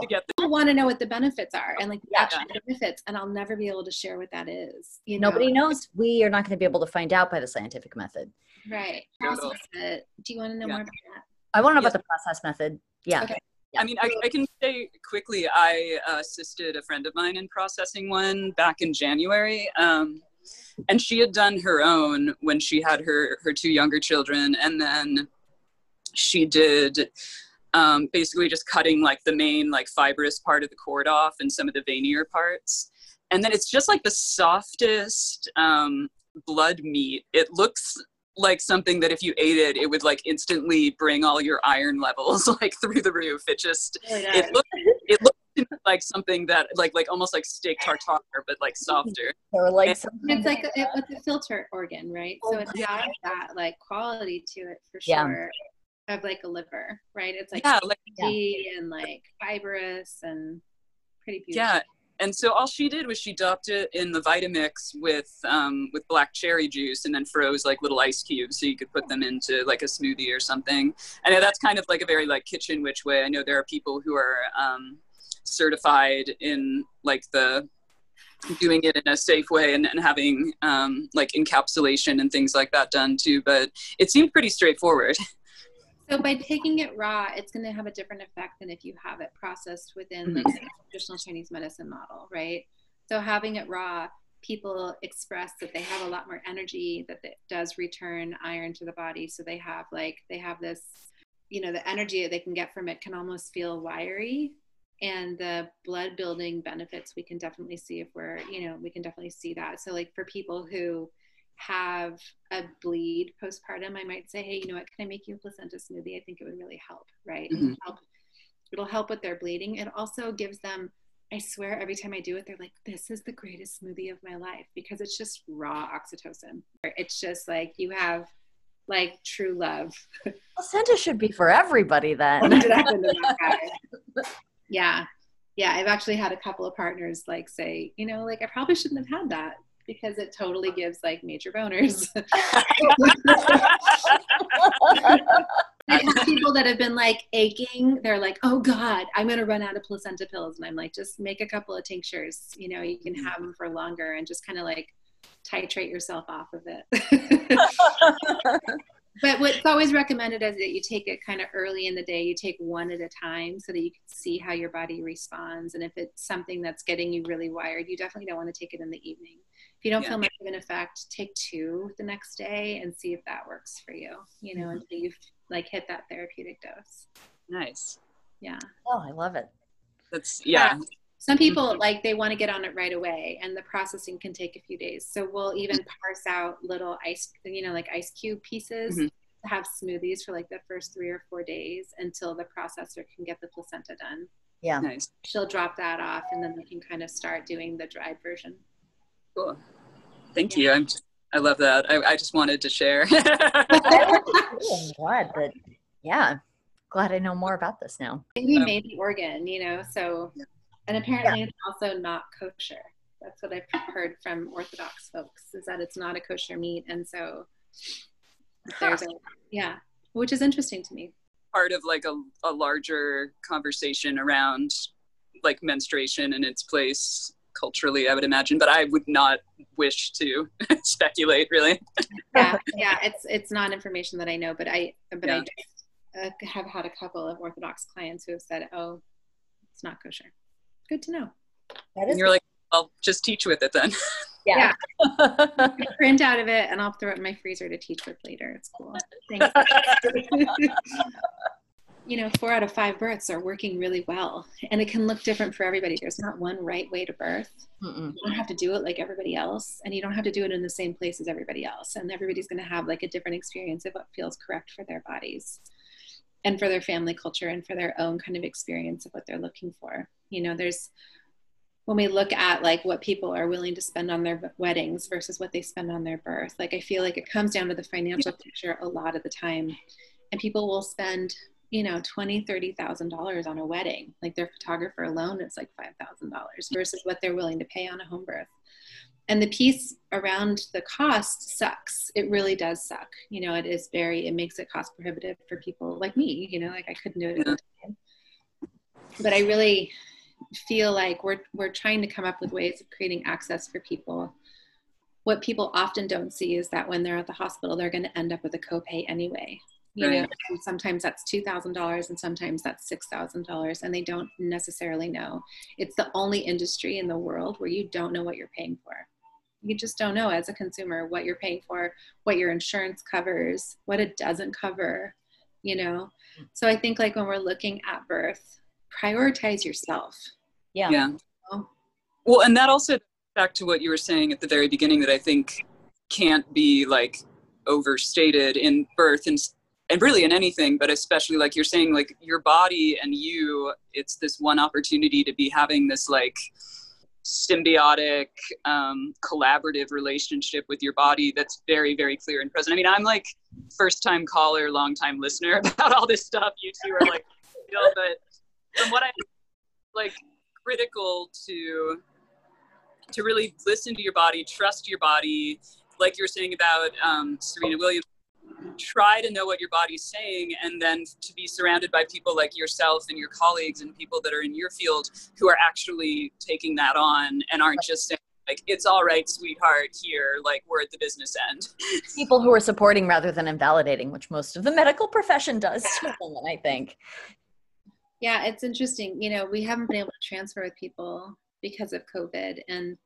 to get the. I want to know what the benefits are and like the actual benefits, and I'll never be able to share what that is. You know? Nobody knows. We are not going to be able to find out by the scientific method. Right. Process it. Do you want to know more about that? I want to know about the process method. Yeah. Okay. Yeah. I mean, I can say quickly, I assisted a friend of mine in processing one back in January. And she had done her own when she had her two younger children. And then she did basically just cutting like the main like fibrous part of the cord off and some of the veinier parts. And then it's just like the softest blood meat. It looks like something that if you ate it, it would like instantly bring all your iron levels like through the roof. It just, it looked like something that like almost like steak tartare, but like softer. Or like it's like it's a filter organ, right? So it's got that like quality to it for sure of like a liver, right? It's like and like fibrous and pretty beautiful. Yeah. And so all she did was she dumped it in the Vitamix with black cherry juice and then froze like little ice cubes so you could put them into like a smoothie or something. I know that's kind of like a very like kitchen witch way. I know there are people who are certified in like the doing it in a safe way and having like encapsulation and things like that done too. But it seemed pretty straightforward. So by taking it raw, it's going to have a different effect than if you have it processed within like the traditional Chinese medicine model, right? So having it raw, people express that they have a lot more energy, that it does return iron to the body. So they have this you know, the energy that they can get from it can almost feel wiry, and the blood building benefits we can definitely see if we're, you know, we can definitely see that. So like for people who have a bleed postpartum, I might say, hey, you know what, can I make you a placenta smoothie? I think it would really help, right? Mm-hmm. It'll help with their bleeding. It also gives them, I swear every time I do it, they're like, this is the greatest smoothie of my life, because it's just raw oxytocin. It's just like you have like true love. Placenta should be for everybody then. Yeah. Yeah. I've actually had a couple of partners like say, you know, like I probably shouldn't have had that because it totally gives like major boners. I have people that have been like aching. They're like, oh God, I'm going to run out of placenta pills. And I'm like, just make a couple of tinctures, you know, you can have them for longer and just kind of like titrate yourself off of it. But what's always recommended is that you take it kind of early in the day. You take one at a time so that you can see how your body responds. And if it's something that's getting you really wired, you definitely don't want to take it in the evening. If you don't feel much of an effect, take two the next day and see if that works for you, you know, until you've like hit that therapeutic dose. Nice. Yeah. Oh, I love it. That's, yeah. Some people, like, they want to get on it right away, and the processing can take a few days. So we'll even parse out little ice, you know, like ice cube pieces, to have smoothies for, like, the first 3 or 4 days until the processor can get the placenta done. Yeah. Nice. She'll drop that off, and then we can kind of start doing the dried version. Cool. Thank you. I love that. I just wanted to share. Glad I know more about this now. We made the organ, you know, so... Yeah. And apparently it's also not kosher. That's what I've heard from Orthodox folks, is that it's not a kosher meat. And so there's a, which is interesting to me. Part of like a larger conversation around like menstruation and its place culturally, I would imagine, but I would not wish to speculate really. It's not information that I know, but I have had a couple of Orthodox clients who have said, oh, it's not kosher. Good to know. And you're like, I'll just teach with it then. Yeah. Print out of it and I'll throw it in my freezer to teach with later. It's cool. Thanks. You know, 4 out of 5 births are working really well, and it can look different for everybody. There's not one right way to birth. You don't have to do it like everybody else, and you don't have to do it in the same place as everybody else. And everybody's going to have like a different experience of what feels correct for their bodies and for their family culture and for their own kind of experience of what they're looking for. You know, there's, when we look at like what people are willing to spend on their weddings versus what they spend on their birth, like I feel like it comes down to the financial picture a lot of the time. And people will spend, you know, $20,000, $30,000 on a wedding. Like their photographer alone, it's like $5,000 versus what they're willing to pay on a home birth. And the piece around the cost sucks. It really does suck. You know, it is very, it makes it cost prohibitive for people like me, you know, like I couldn't do it at the time. But I really feel like we're trying to come up with ways of creating access for people. What people often don't see is that when they're at the hospital, they're going to end up with a copay anyway. You know, and sometimes that's $2,000 and sometimes that's $6,000, and they don't necessarily know. It's the only industry in the world where you don't know what you're paying for. You just don't know as a consumer what you're paying for, what your insurance covers, what it doesn't cover, you know? So I think like when we're looking at birth, prioritize yourself. Yeah. Well, and that also back to what you were saying at the very beginning that I think can't be like overstated in birth and really in anything, but especially like you're saying, like your body and you, it's this one opportunity to be having this like symbiotic, collaborative relationship with your body that's very, very clear and present. I mean, I'm like first time caller, long time listener about all this stuff. You two are like, you know, but from what I like, critical to really listen to your body, trust your body, like you were saying about Serena Williams. Try to know what your body's saying, and then to be surrounded by people like yourself and your colleagues and people that are in your field who are actually taking that on and aren't just saying like, it's all right, sweetheart, here, like we're at the business end. People who are supporting rather than invalidating, which most of the medical profession does, I think. Yeah, it's interesting. You know, we haven't been able to transfer with people because of COVID, and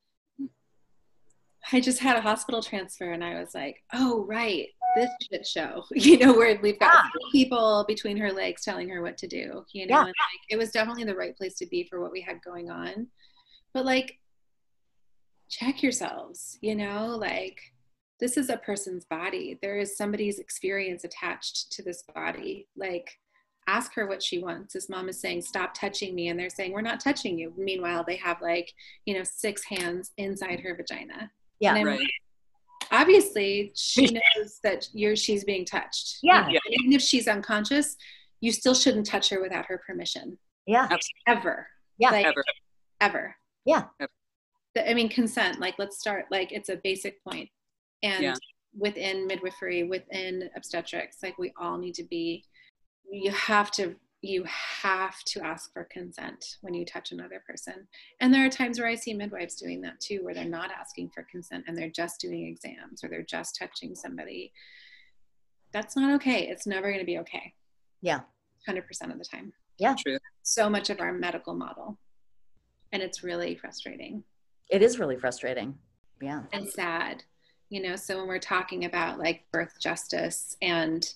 I just had a hospital transfer and I was like, oh, right, this shit show, you know, where we've got people between her legs telling her what to do, you know, and like, it was definitely the right place to be for what we had going on. But like, check yourselves, you know, like this is a person's body. There is somebody's experience attached to this body. Like, ask her what she wants. This mom is saying, stop touching me. And they're saying, we're not touching you. Meanwhile, they have like, you know, 6 hands inside her vagina. Yeah. Right. Like, obviously she knows that she's being touched. Yeah. Yeah. Even if she's unconscious, you still shouldn't touch her without her permission. Yeah. Absolutely. Ever. Yeah. Like, ever. Ever. Yeah. I mean, consent, like, let's start, like, it's a basic point. And within midwifery, within obstetrics, like, we all need to be, you have to ask for consent when you touch another person. And there are times where I see midwives doing that too, where they're not asking for consent and they're just doing exams or they're just touching somebody. That's not okay. It's never going to be okay. Yeah. 100% of the time. Yeah. True. So much of our medical model. And it's really frustrating. It is really frustrating. Yeah. And sad, you know, so when we're talking about like birth justice and,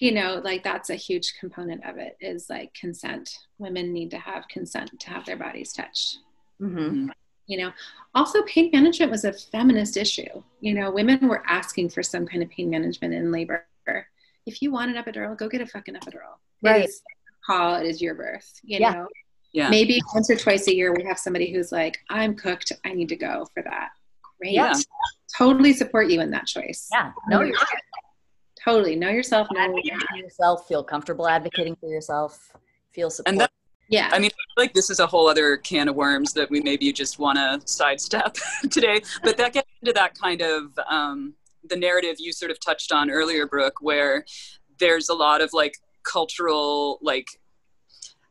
you know, like that's a huge component of it is like consent. Women need to have consent to have their bodies touched. Mm-hmm. You know, also pain management was a feminist issue. You know, women were asking for some kind of pain management in labor. If you want an epidural, go get a fucking epidural. Right. It is your call. It is your birth, you know. Yeah. Maybe once or twice a year we have somebody who's like, I'm cooked, I need to go for that. Great. Yeah. Totally support you in that choice. Yeah. Know yourself. Totally. Know yourself. Know yourself. Feel comfortable advocating for yourself. Feel supported. Yeah. I mean, like, this is a whole other can of worms that we maybe just want to sidestep today. But that gets into that kind of the narrative you sort of touched on earlier, Brooke, where there's a lot of like cultural, like,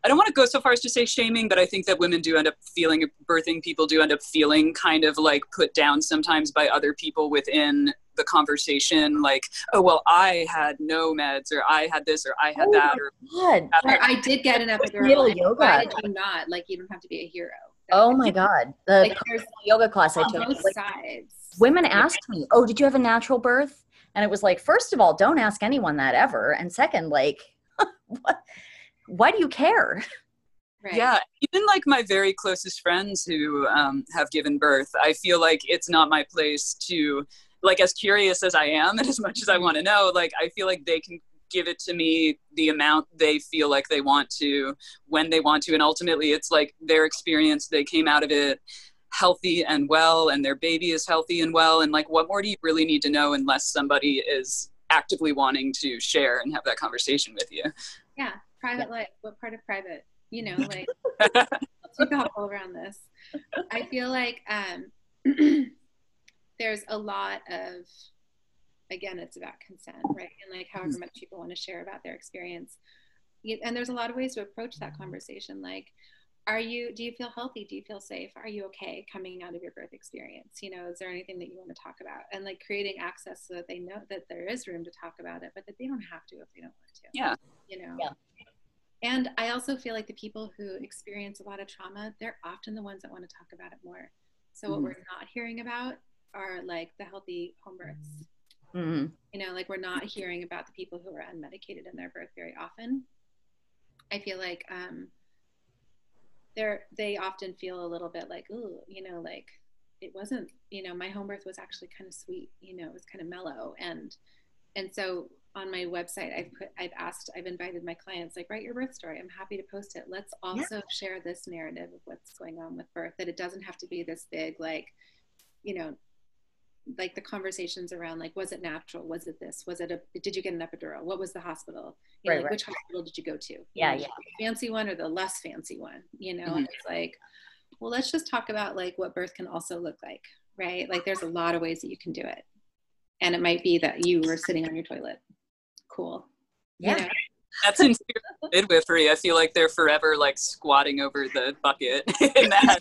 I don't want to go so far as to say shaming, but I think that women do end up feeling, birthing people do end up feeling kind of like put down sometimes by other people within the conversation. Like, oh, well, I had no meds, or I had this, or I had that. Or I did get an epidural. Yoga. Why did you not? Like, you don't have to be a hero. Oh my God. The yoga class I took. Both sides. Women asked me, oh, did you have a natural birth? And it was like, first of all, don't ask anyone that ever. And second, like, what? Why do you care? Right. Yeah. Even like my very closest friends who have given birth, I feel like it's not my place to, like, as curious as I am and as much as I want to know, like, I feel like they can give it to me the amount they feel like they want to, when they want to. And ultimately it's like their experience, they came out of it healthy and well, and their baby is healthy and well. And like, what more do you really need to know unless somebody is actively wanting to share and have that conversation with you? Yeah. Private life, what part of private, you know, like, let's take a hobble around this. I feel like there's a lot of, again, it's about consent, right? And like however much people want to share about their experience. And there's a lot of ways to approach that conversation. Like, do you feel healthy? Do you feel safe? Are you okay coming out of your birth experience? You know, is there anything that you want to talk about? And like creating access so that they know that there is room to talk about it, but that they don't have to if they don't want to. Yeah. You know? Yeah. And I also feel like the people who experience a lot of trauma, they're often the ones that want to talk about it more. So what we're not hearing about are like the healthy home births. Mm-hmm. You know, like we're not hearing about the people who are unmedicated in their birth very often. I feel like they often feel a little bit like, ooh, you know, like it wasn't, you know, my home birth was actually kind of sweet, you know, it was kind of mellow. And so on my website, I've invited my clients, like, write your birth story. I'm happy to post it. Let's also share this narrative of what's going on with birth, that it doesn't have to be this big, like, you know, like the conversations around, like, was it natural? Was it this? Was it did you get an epidural? What was the hospital? You know, like, which hospital did you go to? Yeah, you know, the fancy one or the less fancy one, you know? Mm-hmm. And it's like, well, let's just talk about like what birth can also look like, right? Like there's a lot of ways that you can do it. And it might be that you were sitting on your toilet. Cool. Yeah. You know? That's in midwifery. I feel like they're forever like squatting over the bucket in that.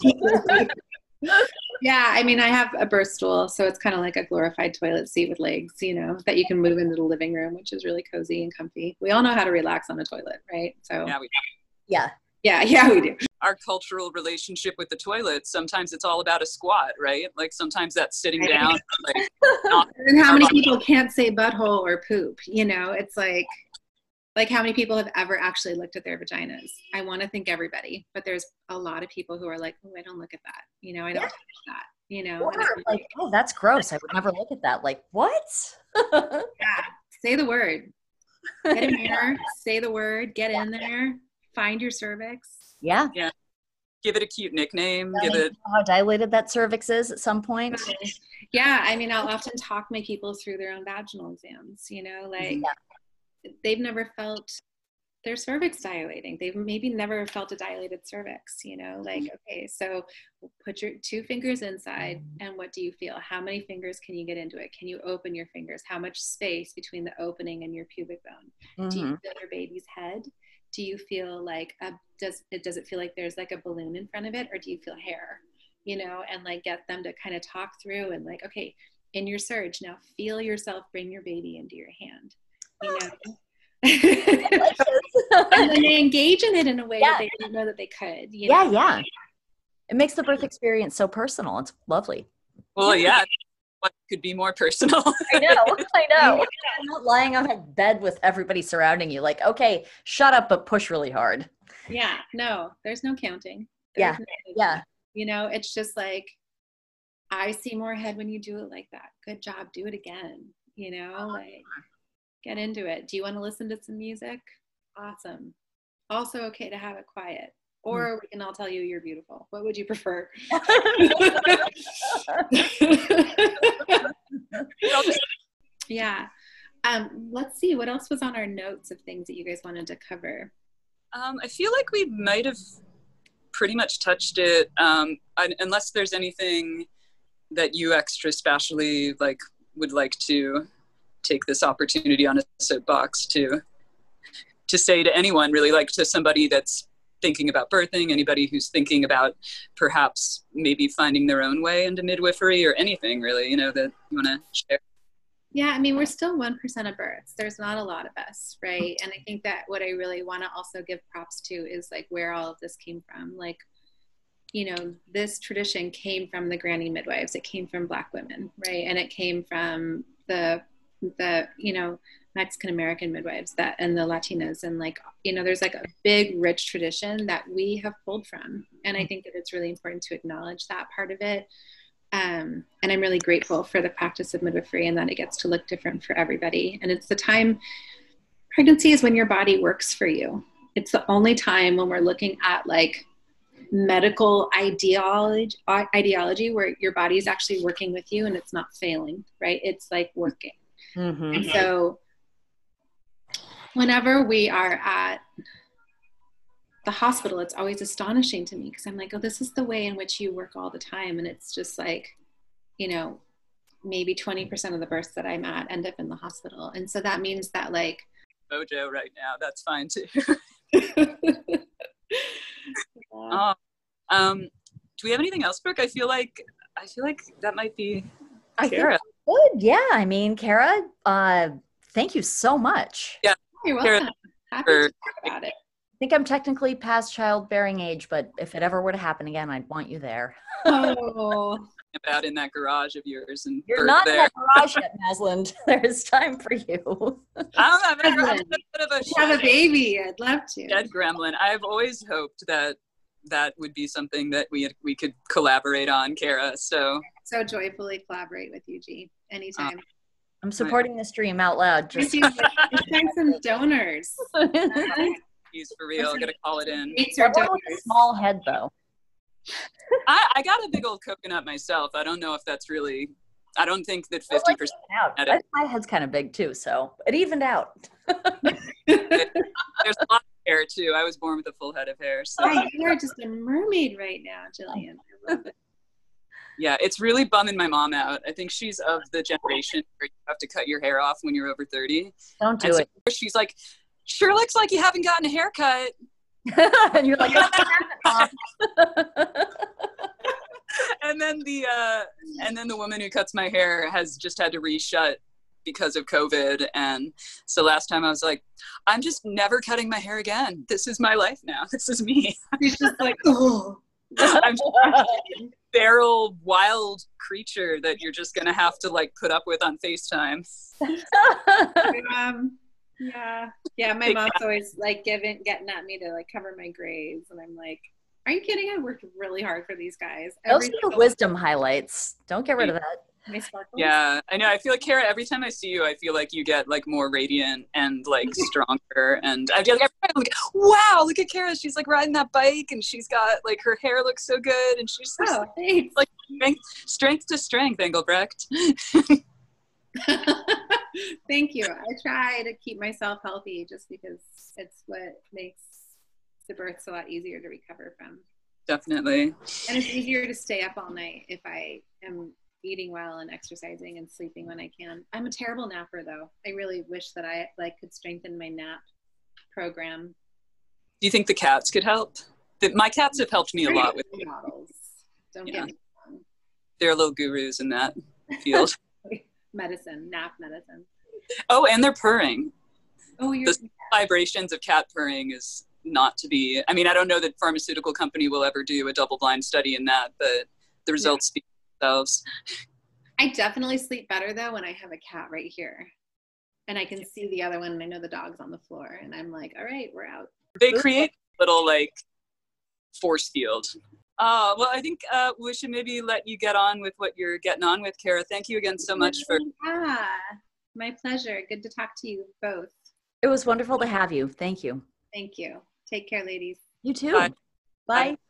Yeah. I mean, I have a birth stool, so it's kind of like a glorified toilet seat with legs, you know, that you can move into the living room, which is really cozy and comfy. We all know how to relax on a toilet, right? So yeah, we do. Yeah, we do. our cultural relationship with the toilet. Sometimes it's all about a squat, right? Like sometimes that's sitting down. Like, and how many people can't say butthole or poop? You know, it's like how many people have ever actually looked at their vaginas? I want to think everybody, but there's a lot of people who are like, oh, I don't look at that. You know, I don't touch that. You know, or, like, oh, that's gross. I would never look at that. Like, what? Yeah, say the word. Get in there, say the word, get in there, find your cervix. Yeah. Yeah. Give it a cute nickname. Give it how dilated that cervix is at some point. Right. Yeah. I mean, I'll often talk my people through their own vaginal exams, you know, like they've never felt their cervix dilating. They've maybe never felt a dilated cervix, you know, like, okay, so put your two fingers inside and what do you feel? How many fingers can you get into it? Can you open your fingers? How much space between the opening and your pubic bone? Do you feel your baby's head? Do you feel like, does it feel like there's like a balloon in front of it, or do you feel hair, you know, and like get them to kind of talk through and like, okay, in your surge, now feel yourself bring your baby into your hand, you know? And then they engage in it in a way that they didn't know that they could. You know? Yeah. It makes the birth experience so personal. It's lovely. Well, yeah. What could be more personal? I know. I'm not lying on a bed with everybody surrounding you. Like, okay, shut up, but push really hard. Yeah. No, there's no counting. There's no counting. You know, it's just like, I see more head when you do it like that. Good job. Do it again. You know, like. Get into it. Do you want to listen to some music? Awesome. Also okay to have it quiet. Or we can all tell you you're beautiful. What would you prefer? Yeah. Let's see. What else was on our notes of things that you guys wanted to cover? I feel like we might have pretty much touched it. Unless there's anything that you extra specially like would like to take this opportunity on a soapbox to say to anyone, really, like to somebody that's thinking about birthing, anybody who's thinking about perhaps maybe finding their own way into midwifery or anything really, you know, that you want to share. Yeah. I mean, we're still 1% of births. There's not a lot of us. Right. And I think that what I really want to also give props to is like where all of this came from. Like, you know, this tradition came from the granny midwives. It came from Black women. Right. And it came from the you know, Mexican-American midwives that and the Latinas, and like, you know, there's like a big rich tradition that we have pulled from, and I think that it's really important to acknowledge that part of it, and I'm really grateful for the practice of midwifery and that it gets to look different for everybody. And it's the time, pregnancy is when your body works for you. It's the only time when we're looking at like medical ideology where your body is actually working with you and it's not failing, right? It's like working. And so whenever we are at the hospital, it's always astonishing to me because I'm like, oh, this is the way in which you work all the time. And it's just like, you know, maybe 20% of the births that I'm at end up in the hospital. And so that means that like Mojo right now, that's fine too. Yeah. Do we have anything else, Brooke? I feel like that might be Kara. Good. Yeah. I mean, Kara, thank you so much. Yeah. You're welcome. Happy to talk about it. I think I'm technically past childbearing age, but if it ever were to happen again, I'd want you there. Oh. About in that garage of yours, and you're not there. In that garage yet, Masland. There is time for you. I don't know, have a baby. I'd love to. Dead gremlin. I've always hoped that would be something that we could collaborate on, Kara. So joyfully collaborate with you, G. Anytime. I'm supporting this dream out loud. Just find some donors. He's for real. Gonna call it in. A small head though. I got a big old coconut myself. I don't know if that's really, I don't think that 50%. My head's kind of big too, so it evened out. There's a lot of hair too. I was born with a full head of hair. So. Oh, you are just a mermaid right now, Jillian. I love it. Yeah, it's really bumming my mom out. I think she's of the generation where you have to cut your hair off when you're over 30. Don't do it. So she's like, sure looks like you haven't gotten a haircut. And you're like, and then the woman who cuts my hair has just had to reshut because of COVID. And so last time I was like, I'm just never cutting my hair again. This is my life now. This is me. She's just like, oh. I'm just a feral, wild creature that you're just going to have to like put up with on FaceTime. Yeah. My mom's always like getting at me to like cover my graves. And I'm like, are you kidding? I worked really hard for these guys. Those are your wisdom highlights. Don't get rid of that. Yeah, I know. I feel like, Kara, every time I see you, I feel like you get like more radiant and like stronger. And I feel like every time, like, wow, look at Kara. She's like riding that bike, and she's got like her hair looks so good, and she's just, like strength to strength, Engelbrecht. Thank you. I try to keep myself healthy just because it's what makes the births a lot easier to recover from. Definitely. And it's easier to stay up all night if I am eating well and exercising and sleeping when I can. I'm a terrible napper though. I really wish that I like could strengthen my nap program. Do you think the cats could help? My cats have helped me a lot with models. Don't get me wrong. They're little gurus in that field. Nap medicine. Oh, and they're purring. Oh, the vibrations of cat purring is not to be. I mean, I don't know that pharmaceutical company will ever do a double-blind study in that, but the results speak. I definitely sleep better though when I have a cat right here and I can see the other one, and I know the dog's on the floor, and I'm like, all right, we're out. They create a little like force field. Well, I think we should maybe let you get on with what you're getting on with, Kara. Thank you again so much for. Yeah, my pleasure. Good to talk to you both. It was wonderful to have you. Thank you. Thank you. Take care, ladies. You too. Bye. Bye.